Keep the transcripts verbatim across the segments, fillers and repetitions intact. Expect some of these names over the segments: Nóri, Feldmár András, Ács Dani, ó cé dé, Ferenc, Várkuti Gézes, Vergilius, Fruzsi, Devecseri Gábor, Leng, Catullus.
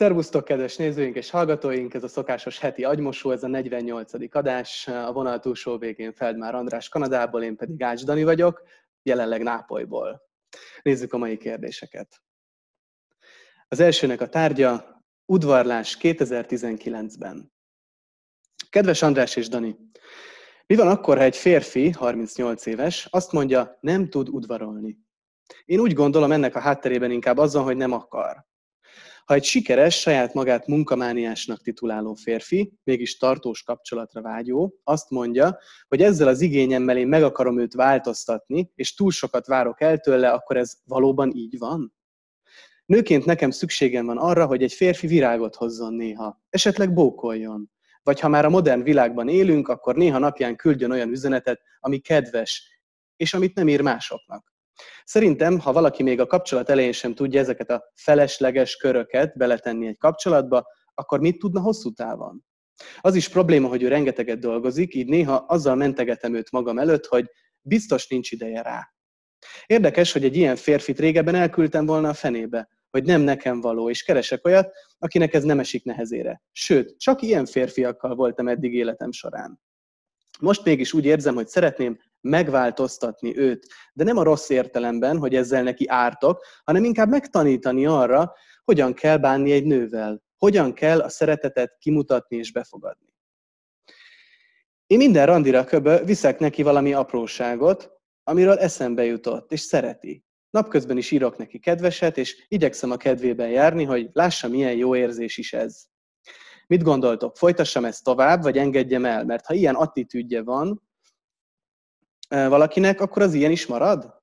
Szervusztok, kedves nézőink és hallgatóink! Ez a szokásos heti agymosó, ez a negyvennyolcadik adás. A vonal túlsó végén Feldmár András Kanadából, én pedig Ács Dani vagyok, jelenleg Nápolyból. Nézzük a mai kérdéseket. Az elsőnek a tárgya: udvarlás kétezer-tizenkilencben. Kedves András és Dani, mi van akkor, ha egy férfi, harmincnyolc éves, azt mondja, nem tud udvarolni? Én úgy gondolom, ennek a hátterében inkább azzal, hogy nem akar. Ha egy sikeres, saját magát munkamániásnak tituláló férfi, mégis tartós kapcsolatra vágyó, azt mondja, hogy ezzel az igényemmel én meg akarom őt változtatni, és túl sokat várok el tőle, akkor ez valóban így van? Nőként nekem szükségem van arra, hogy egy férfi virágot hozzon néha, esetleg bókoljon. Vagy ha már a modern világban élünk, akkor néha napján küldjön olyan üzenetet, ami kedves, és amit nem ír másoknak. Szerintem, ha valaki még a kapcsolat elején sem tudja ezeket a felesleges köröket beletenni egy kapcsolatba, akkor mit tudna hosszú távon? Az is probléma, hogy ő rengeteget dolgozik, így néha azzal mentegetem őt magam előtt, hogy biztos nincs ideje rá. Érdekes, hogy egy ilyen férfit régebben elküldtem volna a fenébe, hogy nem nekem való, és keresek olyat, akinek ez nem esik nehezére. Sőt, csak ilyen férfiakkal voltam eddig életem során. Most mégis úgy érzem, hogy szeretném megváltoztatni őt, de nem a rossz értelemben, hogy ezzel neki ártok, hanem inkább megtanítani arra, hogyan kell bánni egy nővel, hogyan kell a szeretetet kimutatni és befogadni. Én minden randira köbö viszek neki valami apróságot, amiről eszembe jutott, és szereti. Napközben is írok neki kedveset, és igyekszem a kedvében járni, hogy lássa, milyen jó érzés is ez. Mit gondoltok, folytassam ezt tovább, vagy engedjem el? Mert ha ilyen attitűdje van valakinek, akkor az ilyen is marad?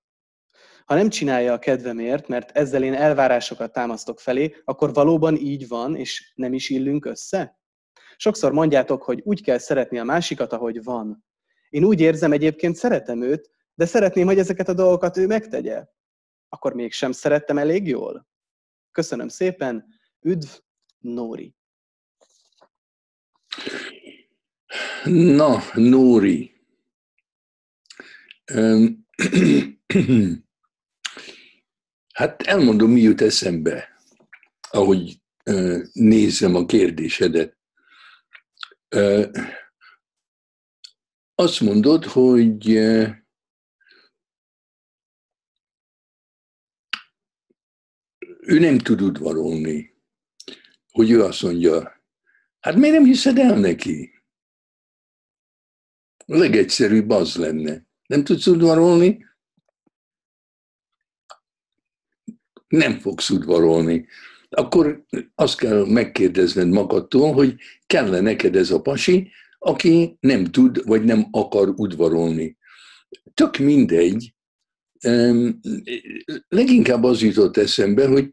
Ha nem csinálja a kedvemért, mert ezzel én elvárásokat támasztok felé, akkor valóban így van, és nem is illünk össze? Sokszor mondjátok, hogy úgy kell szeretni a másikat, ahogy van. Én úgy érzem, egyébként szeretem őt, de szeretném, hogy ezeket a dolgokat ő megtegye. Akkor mégsem szerettem elég jól? Köszönöm szépen, üdv, Nóri. Na, Nóri. Hát elmondom, mi jut eszembe, ahogy nézem a kérdésedet. Azt mondod, hogy ő nem tud udvarolni, hogy ő azt mondja, hát miért nem hiszed el neki? A legegyszerűbb az lenne. Nem tudsz udvarolni? Nem fogsz udvarolni. Akkor azt kell megkérdezned magadtól, hogy kell-e neked ez a pasi, aki nem tud, vagy nem akar udvarolni. Tök mindegy. Leginkább az jutott eszembe, hogy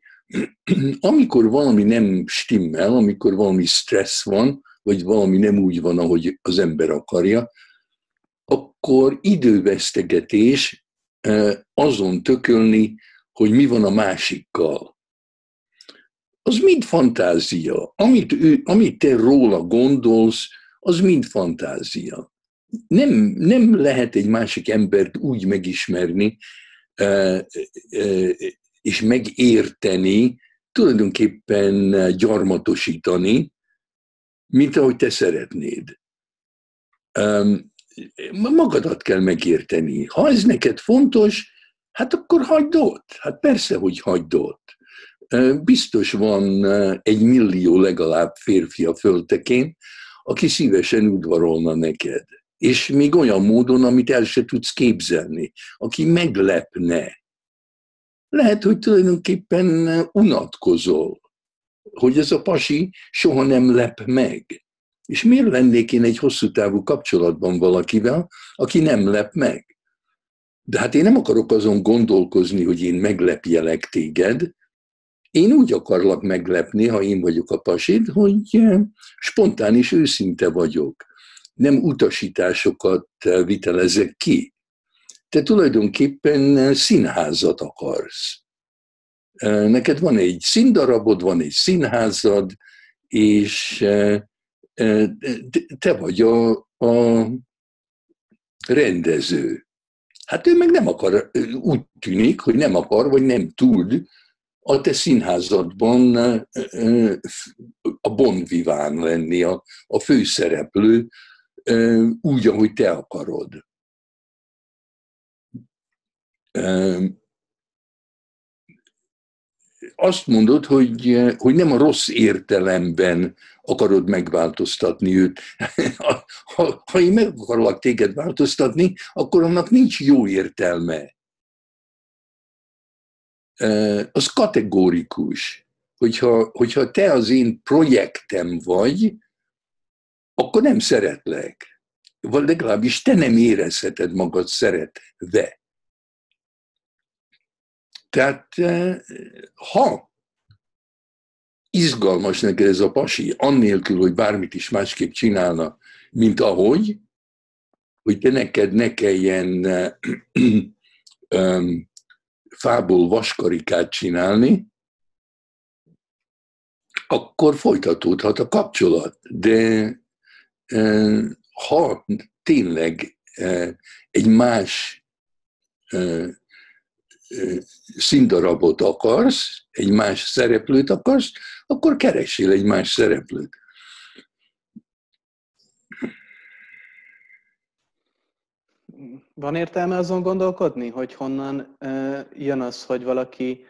amikor valami nem stimmel, amikor valami stressz van, vagy valami nem úgy van, ahogy az ember akarja, akkor idővesztegetés azon tökölni, hogy mi van a másikkal. Az mind fantázia. Amit, ő, amit te róla gondolsz, az mind fantázia. Nem, nem lehet egy másik embert úgy megismerni és megérteni, tulajdonképpen gyarmatosítani, mint ahogy te szeretnéd. Magadat kell megérteni. Ha ez neked fontos, hát akkor hagyd ott. Hát persze, hogy hagyd ott. Biztos van egy millió legalább férfi a földtekén, aki szívesen udvarolna neked. És még olyan módon, amit el se tudsz képzelni, aki meglepne. Lehet, hogy tulajdonképpen unatkozol, hogy ez a pasi soha nem lep meg. És miért lennék én egy hosszú távú kapcsolatban valakivel, aki nem lep meg? De hát én nem akarok azon gondolkozni, hogy én meglepjelek téged. Én úgy akarlak meglepni, ha én vagyok a pasid, hogy spontán és őszinte vagyok. Nem utasításokat vitelezek ki. Te tulajdonképpen színházat akarsz. Neked van egy színdarabod, van egy színházad, és te vagy a, a rendező. Hát ő meg nem akar, úgy tűnik, hogy nem akar, vagy nem tud a te színházadban a Bon Vivant lenni a, a főszereplő, úgy, ahogy te akarod. Azt mondod, hogy, hogy nem a rossz értelemben akarod megváltoztatni őt. Ha, ha én meg akarlak téged változtatni, akkor annak nincs jó értelme. Az kategórikus. Hogyha, hogyha te az én projektem vagy, akkor nem szeretlek. Vagy legalábbis te nem érezheted magad szeretve. Tehát ha izgalmas neked ez a pasi, annélkül, hogy bármit is másképp csinálna, mint ahogy, hogy te neked ne kelljen fából vaskarikát csinálni, akkor folytatódhat a kapcsolat. De ha tényleg egy más színdarabot akarsz, egy más szereplőt akarsz, akkor keresél egy más szereplőt. Van értelme azon gondolkodni, hogy honnan jön az, hogy valakinek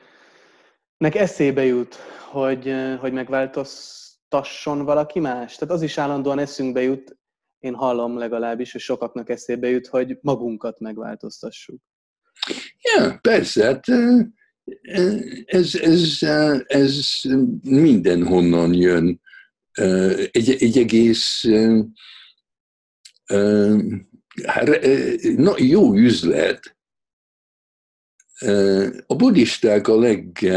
eszébe jut, hogy, hogy megváltoztasson valaki más? Tehát az is állandóan eszünkbe jut, én hallom legalábbis, hogy sokaknak eszébe jut, hogy magunkat megváltoztassuk. Ja, persze, ez, ez, ez mindenhonnan jön. Egy, egy egész na, jó üzlet. A buddhisták a leg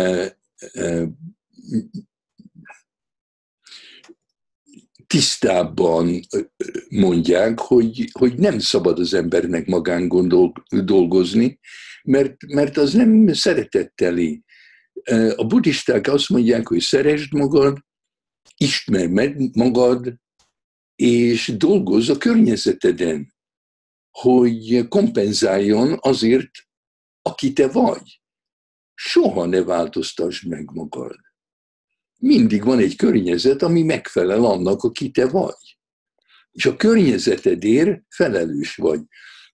tisztábban mondják, hogy, hogy nem szabad az embernek magán gondol, dolgozni, mert, mert az nem szeretetteli. A buddhisták azt mondják, hogy szeresd magad, ismerd meg magad, és dolgozz a környezeteden, hogy kompenzáljon azért, aki te vagy. Soha ne változtasd meg magad. Mindig van egy környezet, ami megfelel annak, aki te vagy. És a környezetedért felelős vagy.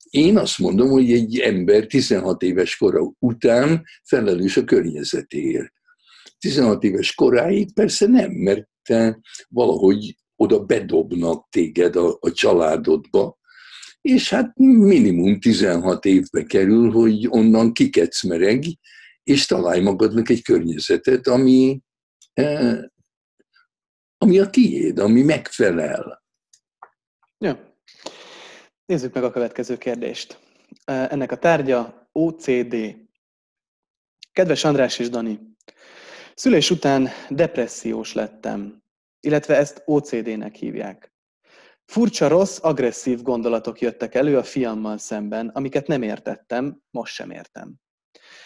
Én azt mondom, hogy egy ember tizenhat éves kora után felelős a környezetéért. tizenhat éves koráig persze nem, mert te valahogy oda bedobnak téged a, a családodba, és hát minimum tizenhat évbe kerül, hogy onnan kikecmereg, és találj magadnak egy környezetet, ami ami a tiéd, ami megfelel. Ja. Nézzük meg a következő kérdést. Ennek a tárgya ó cé dé. Kedves András és Dani, szülés után depressziós lettem, illetve ezt ó cé dének hívják. Furcsa, rossz, agresszív gondolatok jöttek elő a fiammal szemben, amiket nem értettem, most sem értem.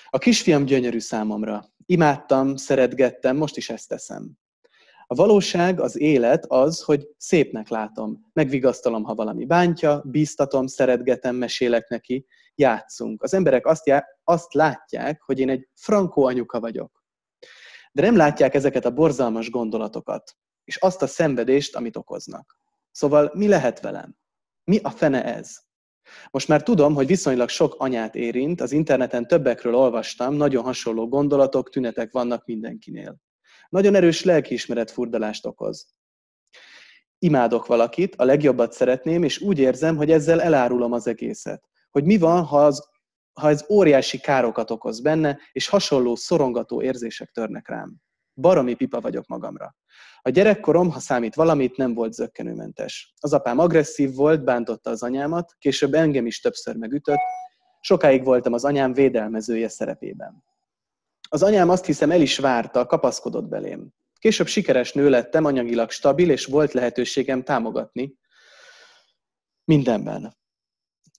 A kisfiam gyönyörű számomra. Imádtam, szeretgettem, most is ezt teszem. A valóság, az élet az, hogy szépnek látom. Megvigasztalom, ha valami bántja, bíztatom, szeretgetem, mesélek neki, játszunk. Az emberek azt, já- azt látják, hogy én egy frankó anyuka vagyok. De nem látják ezeket a borzalmas gondolatokat, és azt a szenvedést, amit okoznak. Szóval mi lehet velem? Mi a fene ez? Most már tudom, hogy viszonylag sok anyát érint, az interneten többekről olvastam, nagyon hasonló gondolatok, tünetek vannak mindenkinél. Nagyon erős lelkiismeret furdalást okoz. Imádok valakit, a legjobbat szeretném, és úgy érzem, hogy ezzel elárulom az egészet. Hogy mi van, ha, az, ha ez óriási károkat okoz benne, és hasonló szorongató érzések törnek rám. Baromi pipa vagyok magamra. A gyerekkorom, ha számít valamit, nem volt zökkenőmentes. Az apám agresszív volt, bántotta az anyámat, később engem is többször megütött, sokáig voltam az anyám védelmezője szerepében. Az anyám, azt hiszem, el is várta, kapaszkodott belém. Később sikeres nő lettem, anyagilag stabil, és volt lehetőségem támogatni mindenben.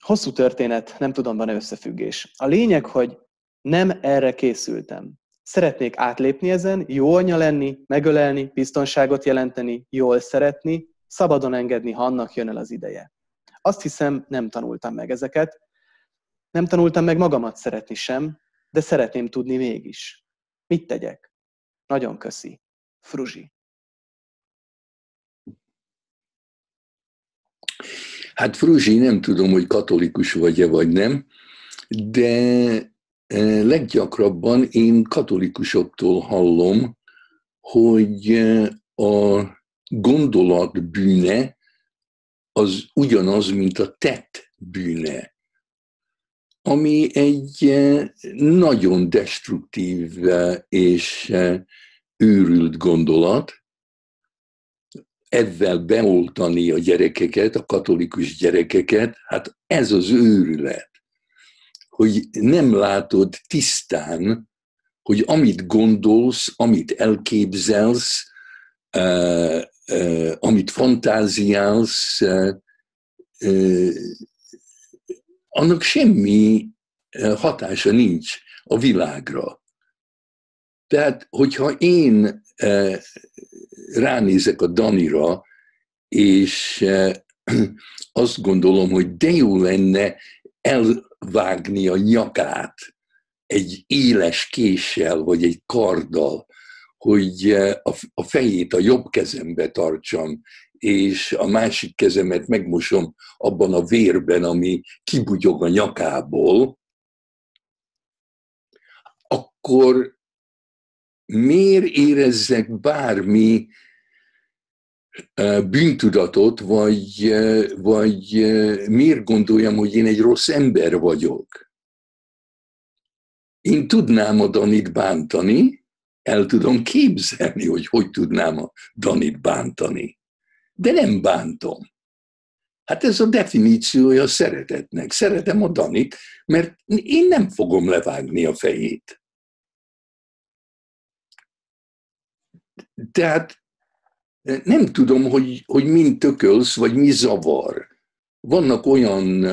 Hosszú történet, nem tudom, van-e összefüggés. A lényeg, hogy nem erre készültem. Szeretnék átlépni ezen, jó anya lenni, megölelni, biztonságot jelenteni, jól szeretni, szabadon engedni, ha annak jön el az ideje. Azt hiszem, nem tanultam meg ezeket, nem tanultam meg magamat szeretni sem, de szeretném tudni mégis. Mit tegyek? Nagyon köszi. Fruzsi. Hát Fruzsi, nem tudom, hogy katolikus vagy-e vagy nem, de leggyakrabban én katolikusoktól hallom, hogy a gondolat bűne az ugyanaz, mint a tett bűne, ami egy nagyon destruktív és őrült gondolat. Ezzel beoltani a gyerekeket, a katolikus gyerekeket, hát ez az őrület, hogy nem látod tisztán, hogy amit gondolsz, amit elképzelsz, eh, eh, amit fantáziálsz, eh, eh, annak semmi hatása nincs a világra. Tehát, hogyha én eh, ránézek a Danira, és eh, azt gondolom, hogy de jó lenne elvágni a nyakát egy éles késsel, vagy egy karddal, hogy eh, a, a fejét a jobb kezembe tartsam, és a másik kezemet megmosom abban a vérben, ami kibugyog a nyakából, akkor miért érezzek bármi bűntudatot, vagy, vagy miért gondoljam, hogy én egy rossz ember vagyok? Én tudnám a Danit bántani, el tudom képzelni, hogy hogy tudnám a Danit bántani, de nem bántom. Hát ez a definíciója a szeretetnek. Szeretem a Danit, mert én nem fogom levágni a fejét. Tehát nem tudom, hogy, hogy mind tökölsz, vagy mi zavar. Vannak olyan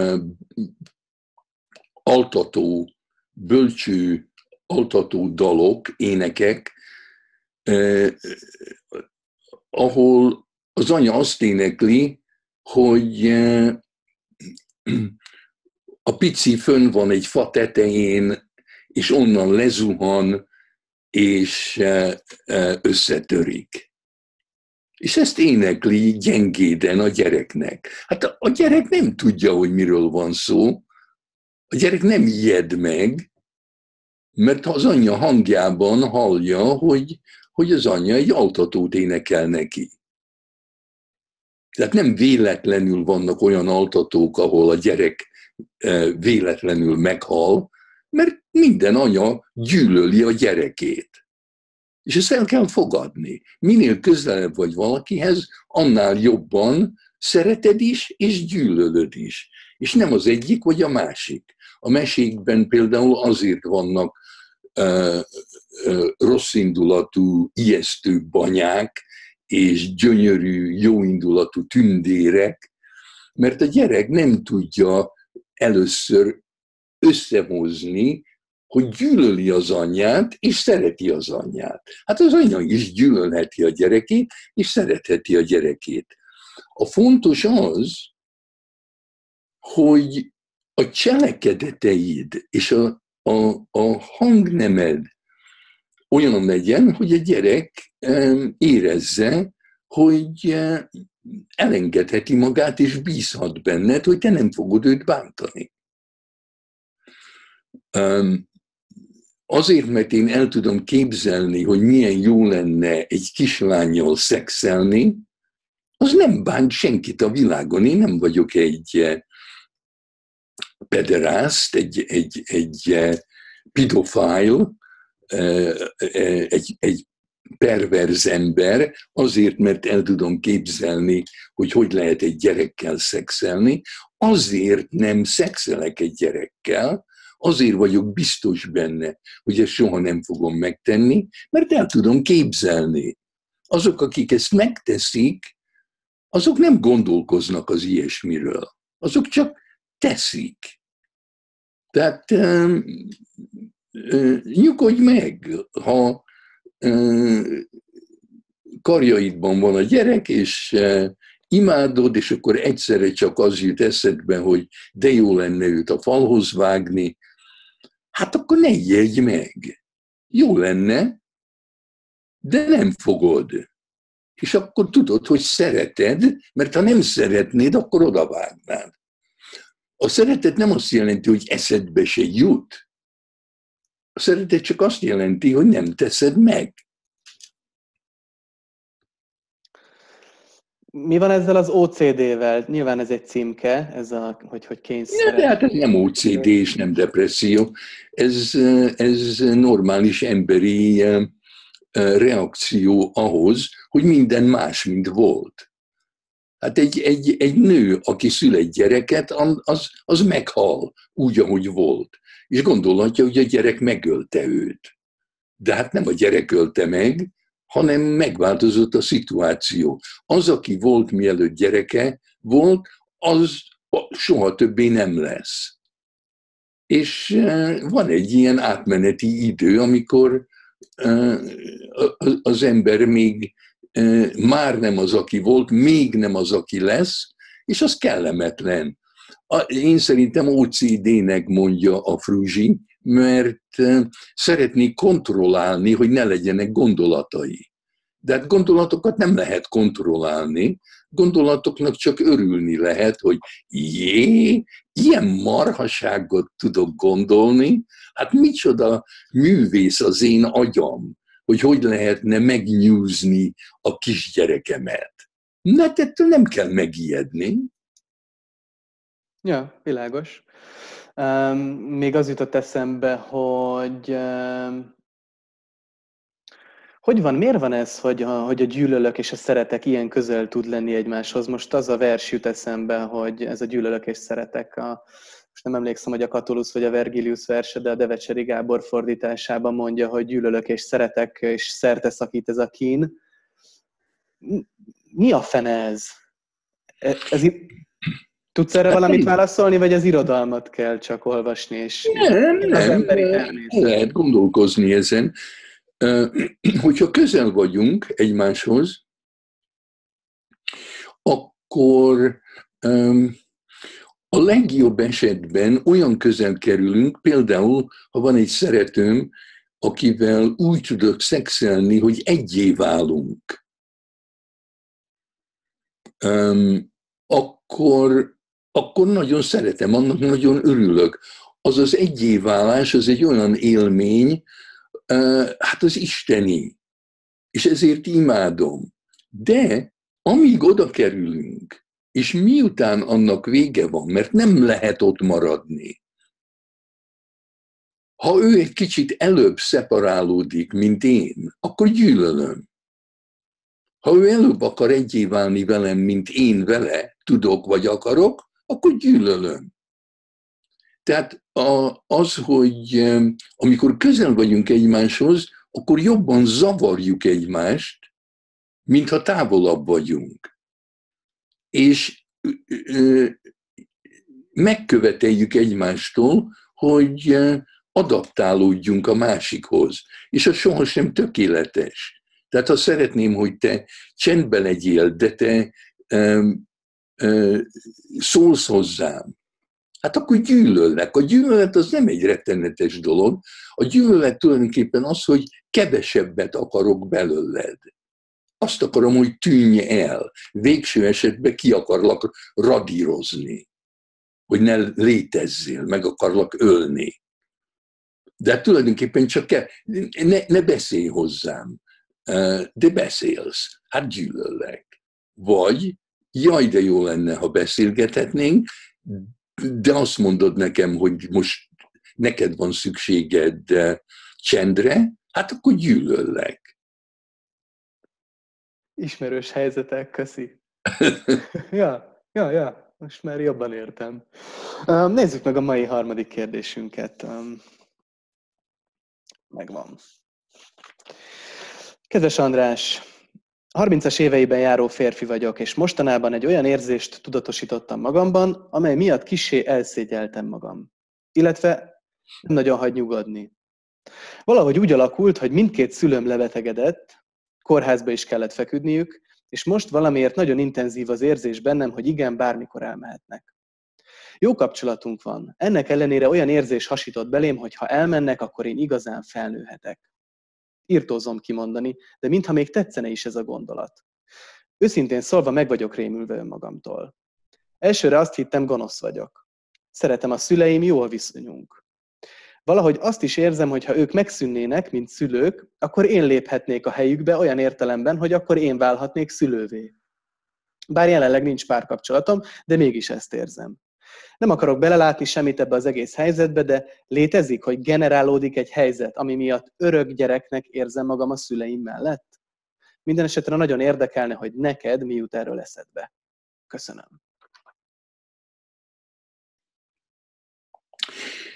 altató, bölcső, altató dalok, énekek, eh, ahol az anya azt énekli, hogy eh, a pici fönn van egy fa tetején, és onnan lezuhan, és összetörik. És ezt énekli gyengéden a gyereknek. Hát a gyerek nem tudja, hogy miről van szó. A gyerek nem ijed meg, mert az anyja hangjában hallja, hogy, hogy az anyja egy altatót énekel neki. Tehát nem véletlenül vannak olyan altatók, ahol a gyerek véletlenül meghal, mert minden anya gyűlöli a gyerekét. És ezt el kell fogadni. Minél közelebb vagy valakihez, annál jobban szereted is, és gyűlölöd is. És nem az egyik, vagy a másik. A mesékben például azért vannak ö, ö, rosszindulatú, ijesztő banyák, és gyönyörű, jóindulatú tündérek, mert a gyerek nem tudja először összehozni, hogy gyűlöli az anyját, és szereti az anyját. Hát az anya is gyűlölheti a gyerekét, és szeretheti a gyerekét. A fontos az, hogy a cselekedeteid és a, a, a hangnemed olyan legyen, hogy a gyerek érezze, hogy elengedheti magát, és bízhat benned, hogy te nem fogod őt bántani. Azért, mert én el tudom képzelni, hogy milyen jó lenne egy kislánnyal szexelni, az nem bánt senkit a világon. Én nem vagyok egy pederászt, egy, egy, egy pedofil, egy, egy perverz ember, azért, mert el tudom képzelni, hogy hogy lehet egy gyerekkel szexelni, azért nem szexelek egy gyerekkel, azért vagyok biztos benne, hogy ezt soha nem fogom megtenni, mert el tudom képzelni. Azok, akik ezt megteszik, azok nem gondolkoznak az ilyesmiről. Azok csak teszik. Tehát uh, uh, nyugodj meg, ha uh, karjaidban van a gyerek, és uh, imádod, és akkor egyszerre csak az jut eszedbe, hogy de jó lenne őt a falhoz vágni, hát akkor ne ijedj meg. Jó lenne, de nem fogod. És akkor tudod, hogy szereted, mert ha nem szeretnéd, akkor odavágnád. A szeretet nem azt jelenti, hogy eszedbe se jut. A szeretet csak azt jelenti, hogy nem teszed meg. Mi van ezzel az ó cé dé-vel? Nyilván ez egy címke, ez a, hogy, hogy kényszer. Ja, de hát ez nem ó cé dé és nem depresszió. Ez, ez normális emberi reakció ahhoz, hogy minden más, mint volt. Hát egy, egy, egy nő, aki szül egy gyereket, az, az meghal úgy, ahogy volt. És gondolhatja, hogy a gyerek megölte őt. De hát nem a gyerek ölte meg, hanem megváltozott a szituáció. Az, aki volt, mielőtt gyereke volt, az soha többé nem lesz. És van egy ilyen átmeneti idő, amikor az ember még már nem az, aki volt, még nem az, aki lesz, és az kellemetlen. Én szerintem ó cé dé-nek mondja a Fruzsi, mert szeretné kontrollálni, hogy ne legyenek gondolatai. De hát gondolatokat nem lehet kontrollálni, gondolatoknak csak örülni lehet, hogy jé, ilyen marhaságot tudok gondolni, hát micsoda művész az én agyam, hogy hogy lehetne megnyúzni a kisgyerekemet. Na, ettől nem kell megijedni. Ja, világos. Um, még az jutott eszembe, hogy um, hogy van, miért van ez, hogy a, hogy a gyűlölök és a szeretek ilyen közel tud lenni egymáshoz? Most az a vers jut eszembe, hogy ez a gyűlölök és szeretek. A, most nem emlékszem, hogy a Catullus vagy a Vergilius verse, de a Devecseri Gábor fordításában mondja, hogy gyűlölök és szeretek, és szerte szakít ez a kín. Mi a fene ez? ez, ez í- Tudsz erre valamit válaszolni, vagy az irodalmat kell csak olvasni, és nem, az nem, emberi természet? Lehet gondolkozni ezen. Hogyha közel vagyunk egymáshoz, akkor a legjobb esetben olyan közel kerülünk, például, ha van egy szeretőm, akivel úgy tudok szexelni, hogy egyé válunk, akkor akkor nagyon szeretem, annak nagyon örülök. Az az egyéválás, az egy olyan élmény, hát az isteni, és ezért imádom. De amíg oda kerülünk, és miután annak vége van, mert nem lehet ott maradni, ha ő egy kicsit előbb szeparálódik, mint én, akkor gyűlölöm. Ha ő előbb akar egyéválni velem, mint én vele tudok vagy akarok, akkor gyűlölöm. Tehát az, hogy amikor közel vagyunk egymáshoz, akkor jobban zavarjuk egymást, mint ha távolabb vagyunk. És megköveteljük egymástól, hogy adaptálódjunk a másikhoz. És az sohasem tökéletes. Tehát ha szeretném, hogy te csendben legyél, de te szólsz hozzám, hát akkor gyűlöllek. A gyűlölet az nem egy rettenetes dolog. A gyűlölet tulajdonképpen az, hogy kevesebbet akarok belőled. Azt akarom, hogy tűnj el. Végső esetben ki akarlak radírozni, hogy ne létezzél, meg akarlak ölni. De tulajdonképpen csak ke- ne, ne beszélj hozzám, de beszélsz. Hát gyűlöllek. Vagy jaj, de jó lenne, ha beszélgethetnénk, de azt mondod nekem, hogy most neked van szükséged csendre, hát akkor gyűlöllek. Ismerős helyzetek, köszi. ja, ja, ja, most már jobban értem. Nézzük meg a mai harmadik kérdésünket. Megvan. Kedves András! harmincas éveiben járó férfi vagyok, és mostanában egy olyan érzést tudatosítottam magamban, amely miatt kissé elszégyeltem magam. Illetve nem nagyon hagy nyugodni. Valahogy úgy alakult, hogy mindkét szülőm lebetegedett, kórházba is kellett feküdniük, és most valamiért nagyon intenzív az érzés bennem, hogy igen, bármikor elmehetnek. Jó kapcsolatunk van. Ennek ellenére olyan érzés hasított belém, hogy ha elmennek, akkor én igazán felnőhetek. írtózom kimondani, de mintha még tetszene is ez a gondolat. Őszintén szólva meg vagyok rémülve önmagamtól. Elsőre azt hittem, gonosz vagyok. Szeretem a szüleim, jó a viszonyunk. Valahogy azt is érzem, hogy ha ők megszűnnének, mint szülők, akkor én léphetnék a helyükbe olyan értelemben, hogy akkor én válhatnék szülővé. Bár jelenleg nincs párkapcsolatom, de mégis ezt érzem. Nem akarok belelátni semmit ebbe az egész helyzetbe, de létezik, hogy generálódik egy helyzet, ami miatt örök gyereknek érzem magam a szüleim mellett? Minden esetre nagyon érdekelne, hogy neked mi jut erről eszedbe. Köszönöm.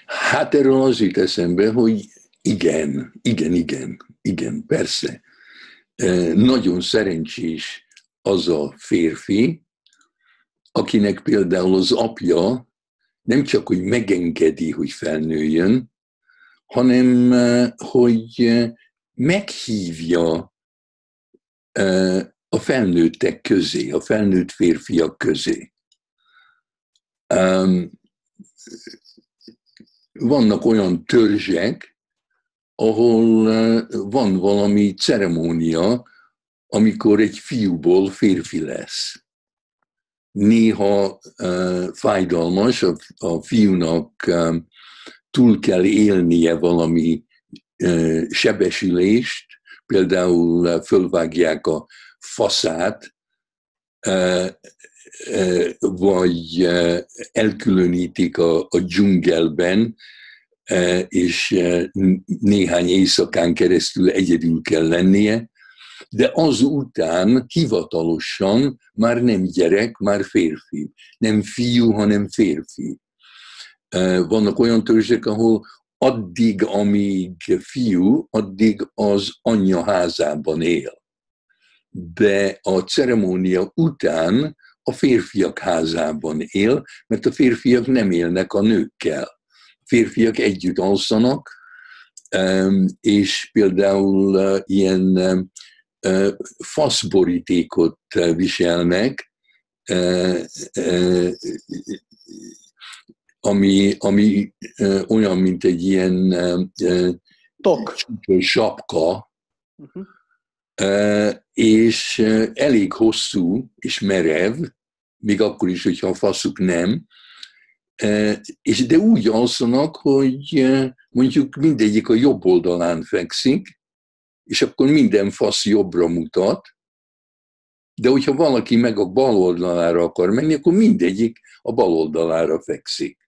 Hát erről az jut eszembe, hogy igen, igen, igen, igen, persze. Nagyon szerencsés az a férfi, akinek például az apja nem csak, hogy megengedi, hogy felnőjön, hanem, hogy meghívja a felnőttek közé, a felnőtt férfiak közé. Vannak olyan törzsek, ahol van valami ceremónia, amikor egy fiúból férfi lesz. Néha uh, fájdalmas, a, a fiúnak uh, túl kell élnie valami uh, sebesülést, például uh, fölvágják a faszát, uh, uh, vagy uh, elkülönítik a, a dzsungelben, uh, és uh, néhány éjszakán keresztül egyedül kell lennie, de azután hivatalosan már nem gyerek, már férfi. Nem fiú, hanem férfi. Vannak olyan törzsek, ahol addig, amíg fiú, addig az anyja házában él. De a ceremónia után a férfiak házában él, mert a férfiak nem élnek a nőkkel. A férfiak együtt alszanak, és például ilyen faszborítékot viselnek, ami, ami olyan, mint egy ilyen tok, sapka, uh-huh. És elég hosszú és merev, még akkor is, hogyha a faszuk nem, és de úgy alszanak, hogy mondjuk mindegyik a jobb oldalán fekszik, és akkor minden fasz jobbra mutat, de hogyha valaki meg a bal oldalára akar menni, akkor mindegyik a bal oldalára fekszik.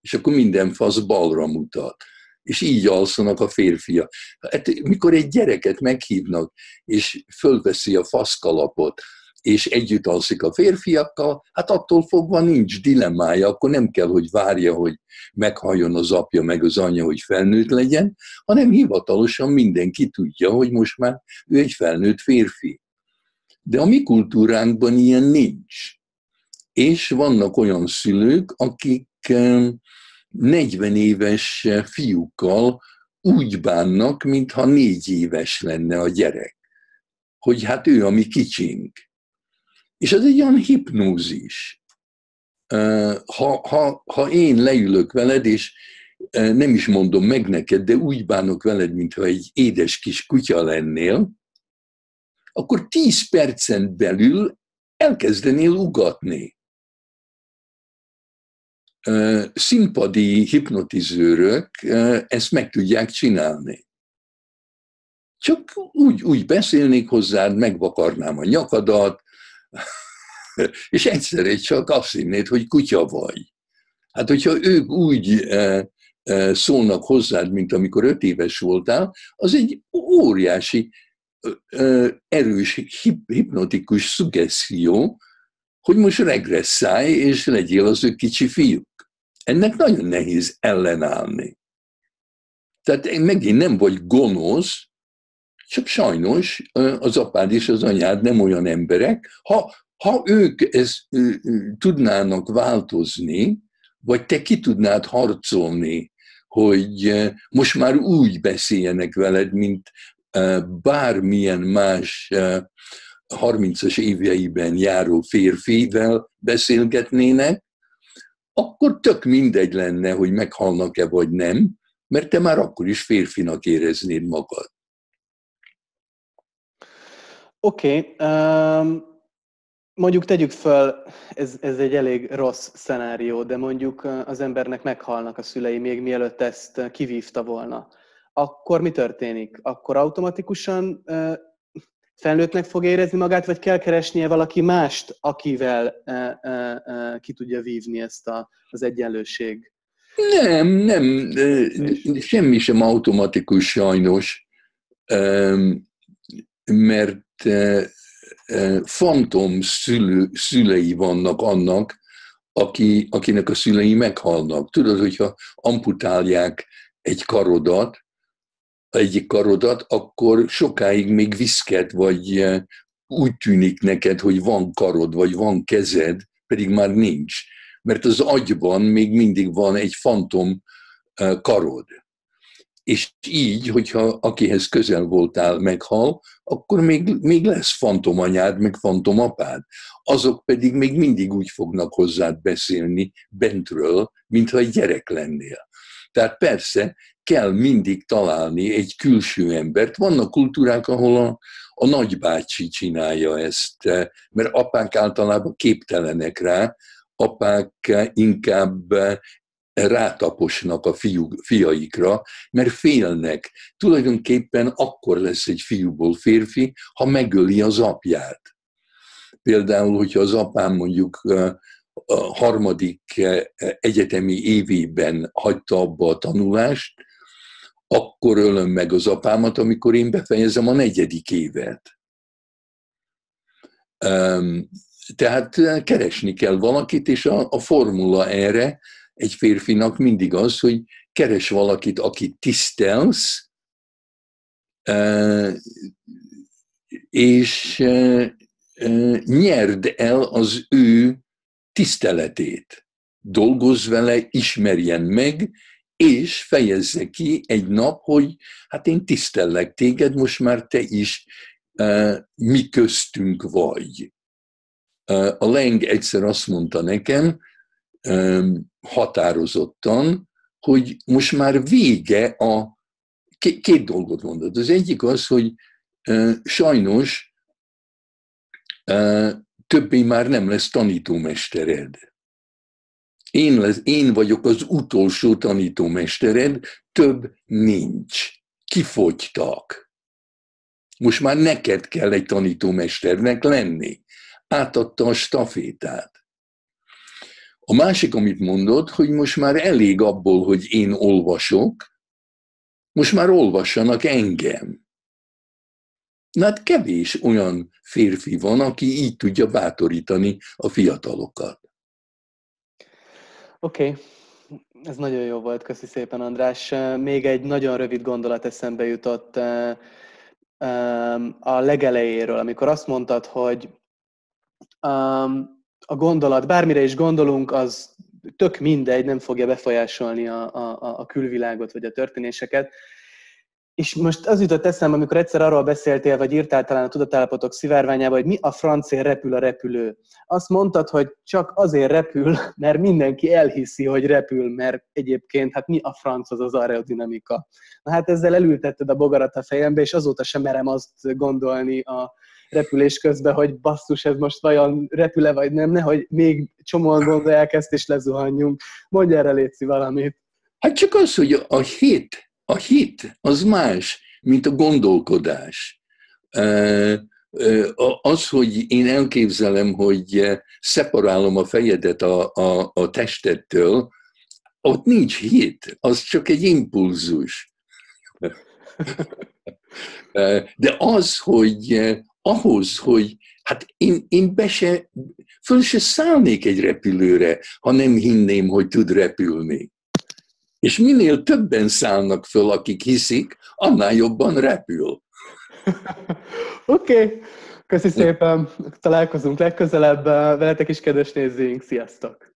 És akkor minden fasz balra mutat. És így alszanak a férfiak. Hát, mikor egy gyereket meghívnak, és fölveszi a faszkalapot, és együtt alszik a férfiakkal, hát attól fogva nincs dilemmája, akkor nem kell, hogy várja, hogy meghalljon az apja meg az anyja, hogy felnőtt legyen, hanem hivatalosan mindenki tudja, hogy most már ő egy felnőtt férfi. De a mi kultúránkban ilyen nincs. És vannak olyan szülők, akik negyven éves fiúkkal úgy bánnak, mintha négy éves lenne a gyerek. Hogy hát ő a mi kicsink. És ez egy olyan hipnózis. Ha, ha, ha én leülök veled, és nem is mondom meg neked, de úgy bánok veled, mintha egy édes kis kutya lennél, akkor tíz percen belül elkezdenél ugatni. Színpadi hipnotizőrök ezt meg tudják csinálni. Csak úgy, úgy beszélnék hozzád, megvakarnám a nyakadat, és egyszerre csak azt hinnéd, hogy kutya vagy. Hát, hogyha ők úgy szólnak hozzád, mint amikor öt éves voltál, az egy óriási, erős, hipnotikus szuggeszió, hogy most regresszálj, és legyél az ő kicsi fiúk. Ennek nagyon nehéz ellenállni. Tehát megint nem vagy gonosz, csak sajnos az apád és az anyád nem olyan emberek. Ha, ha ők ezt tudnának változni, vagy te ki tudnád harcolni, hogy most már úgy beszéljenek veled, mint bármilyen más harmincas éveiben járó férfivel beszélgetnének, akkor tök mindegy lenne, hogy meghalnak-e vagy nem, mert te már akkor is férfinak éreznéd magad. Oké, okay, um, mondjuk tegyük föl, ez, ez egy elég rossz szenárió, de mondjuk az embernek meghalnak a szülei még mielőtt ezt kivívta volna. Akkor mi történik? Akkor automatikusan uh, felnőttnek fog érezni magát, vagy kell keresnie valaki mást, akivel uh, uh, uh, ki tudja vívni ezt a, az egyenlőség? Nem, nem, semmi sem automatikus sajnos, mert fantom szülő, szülei vannak annak, aki, akinek a szülei meghalnak. Tudod, hogyha amputálják egy karodat, egyik karodat, akkor sokáig még viszket, vagy úgy tűnik neked, hogy van karod, vagy van kezed, pedig már nincs. Mert az agyban még mindig van egy fantom karod. És így, hogyha akihez közel voltál meghal, akkor még, még lesz fantomanyád, meg fantomapád. Azok pedig még mindig úgy fognak hozzád beszélni bentről, mintha egy gyerek lennél. Tehát persze kell mindig találni egy külső embert. Vannak kultúrák, ahol a, a nagybácsi csinálja ezt, mert apák általában képtelenek rá, apák inkább rátaposnak a fiú, fiaikra, mert félnek. Tulajdonképpen akkor lesz egy fiúból férfi, ha megöli az apját. Például, hogyha az apám mondjuk a harmadik egyetemi évében hagyta abba a tanulást, akkor ölöm meg az apámat, amikor én befejezem a negyedik évet. Um, Tehát keresni kell valakit, és a, a formula erre egy férfinak mindig az, hogy keres valakit, akit tisztelsz, és nyerd el az ő tiszteletét. Dolgozz vele, ismerjen meg, és fejezze ki egy nap, hogy hát én tisztellek téged, most már te is mi köztünk vagy. A Leng egyszer azt mondta nekem határozottan, hogy most már vége a... Két dolgot mondott. Az egyik az, hogy sajnos többé már nem lesz tanítómestered. Én, lesz, én vagyok az utolsó tanítómestered, több nincs. Kifogytak. Most már neked kell egy tanítómesternek lenni. Átadta a stafétát. A másik, amit mondott, hogy most már elég abból, hogy én olvasok, most már olvassanak engem. Na hát kevés olyan férfi van, aki így tudja bátorítani a fiatalokat. Oké, okay. Ez nagyon jó volt, köszi szépen, András. Még egy nagyon rövid gondolat eszembe jutott a legelejéről, amikor azt mondtad, hogy a gondolat, bármire is gondolunk, az tök mindegy, nem fogja befolyásolni a, a, a külvilágot, vagy a történéseket. És most az jutott eszembe, amikor egyszer arról beszéltél, vagy írtál talán a Tudatállapotok szivárványába, hogy mi a francért repül a repülő. Azt mondtad, hogy csak azért repül, mert mindenki elhiszi, hogy repül, mert egyébként hát mi a franc az az aerodinamika. Na hát ezzel elültetted a bogarat a fejembe, és azóta sem merem azt gondolni a repülés közben, hogy basszus, ez most vajon repül-e vagy nem, nehogy még csomóan gondolják ezt, és lezuhanjunk. Mondj erre, létszi, valamit. Hát csak az, hogy a hit, a hit az más, mint a gondolkodás. Az, hogy én elképzelem, hogy szeparálom a fejedet a, a, a testettől, ott nincs hit, az csak egy impulzus. De az, hogy ahhoz, hogy hát én, én be se, föl se szállnék egy repülőre, ha nem hinném, hogy tud repülni. És minél többen szállnak föl, akik hiszik, annál jobban repül. Oké, okay. Köszi szépen, találkozunk legközelebb, veletek is, kedves nézőink, sziasztok!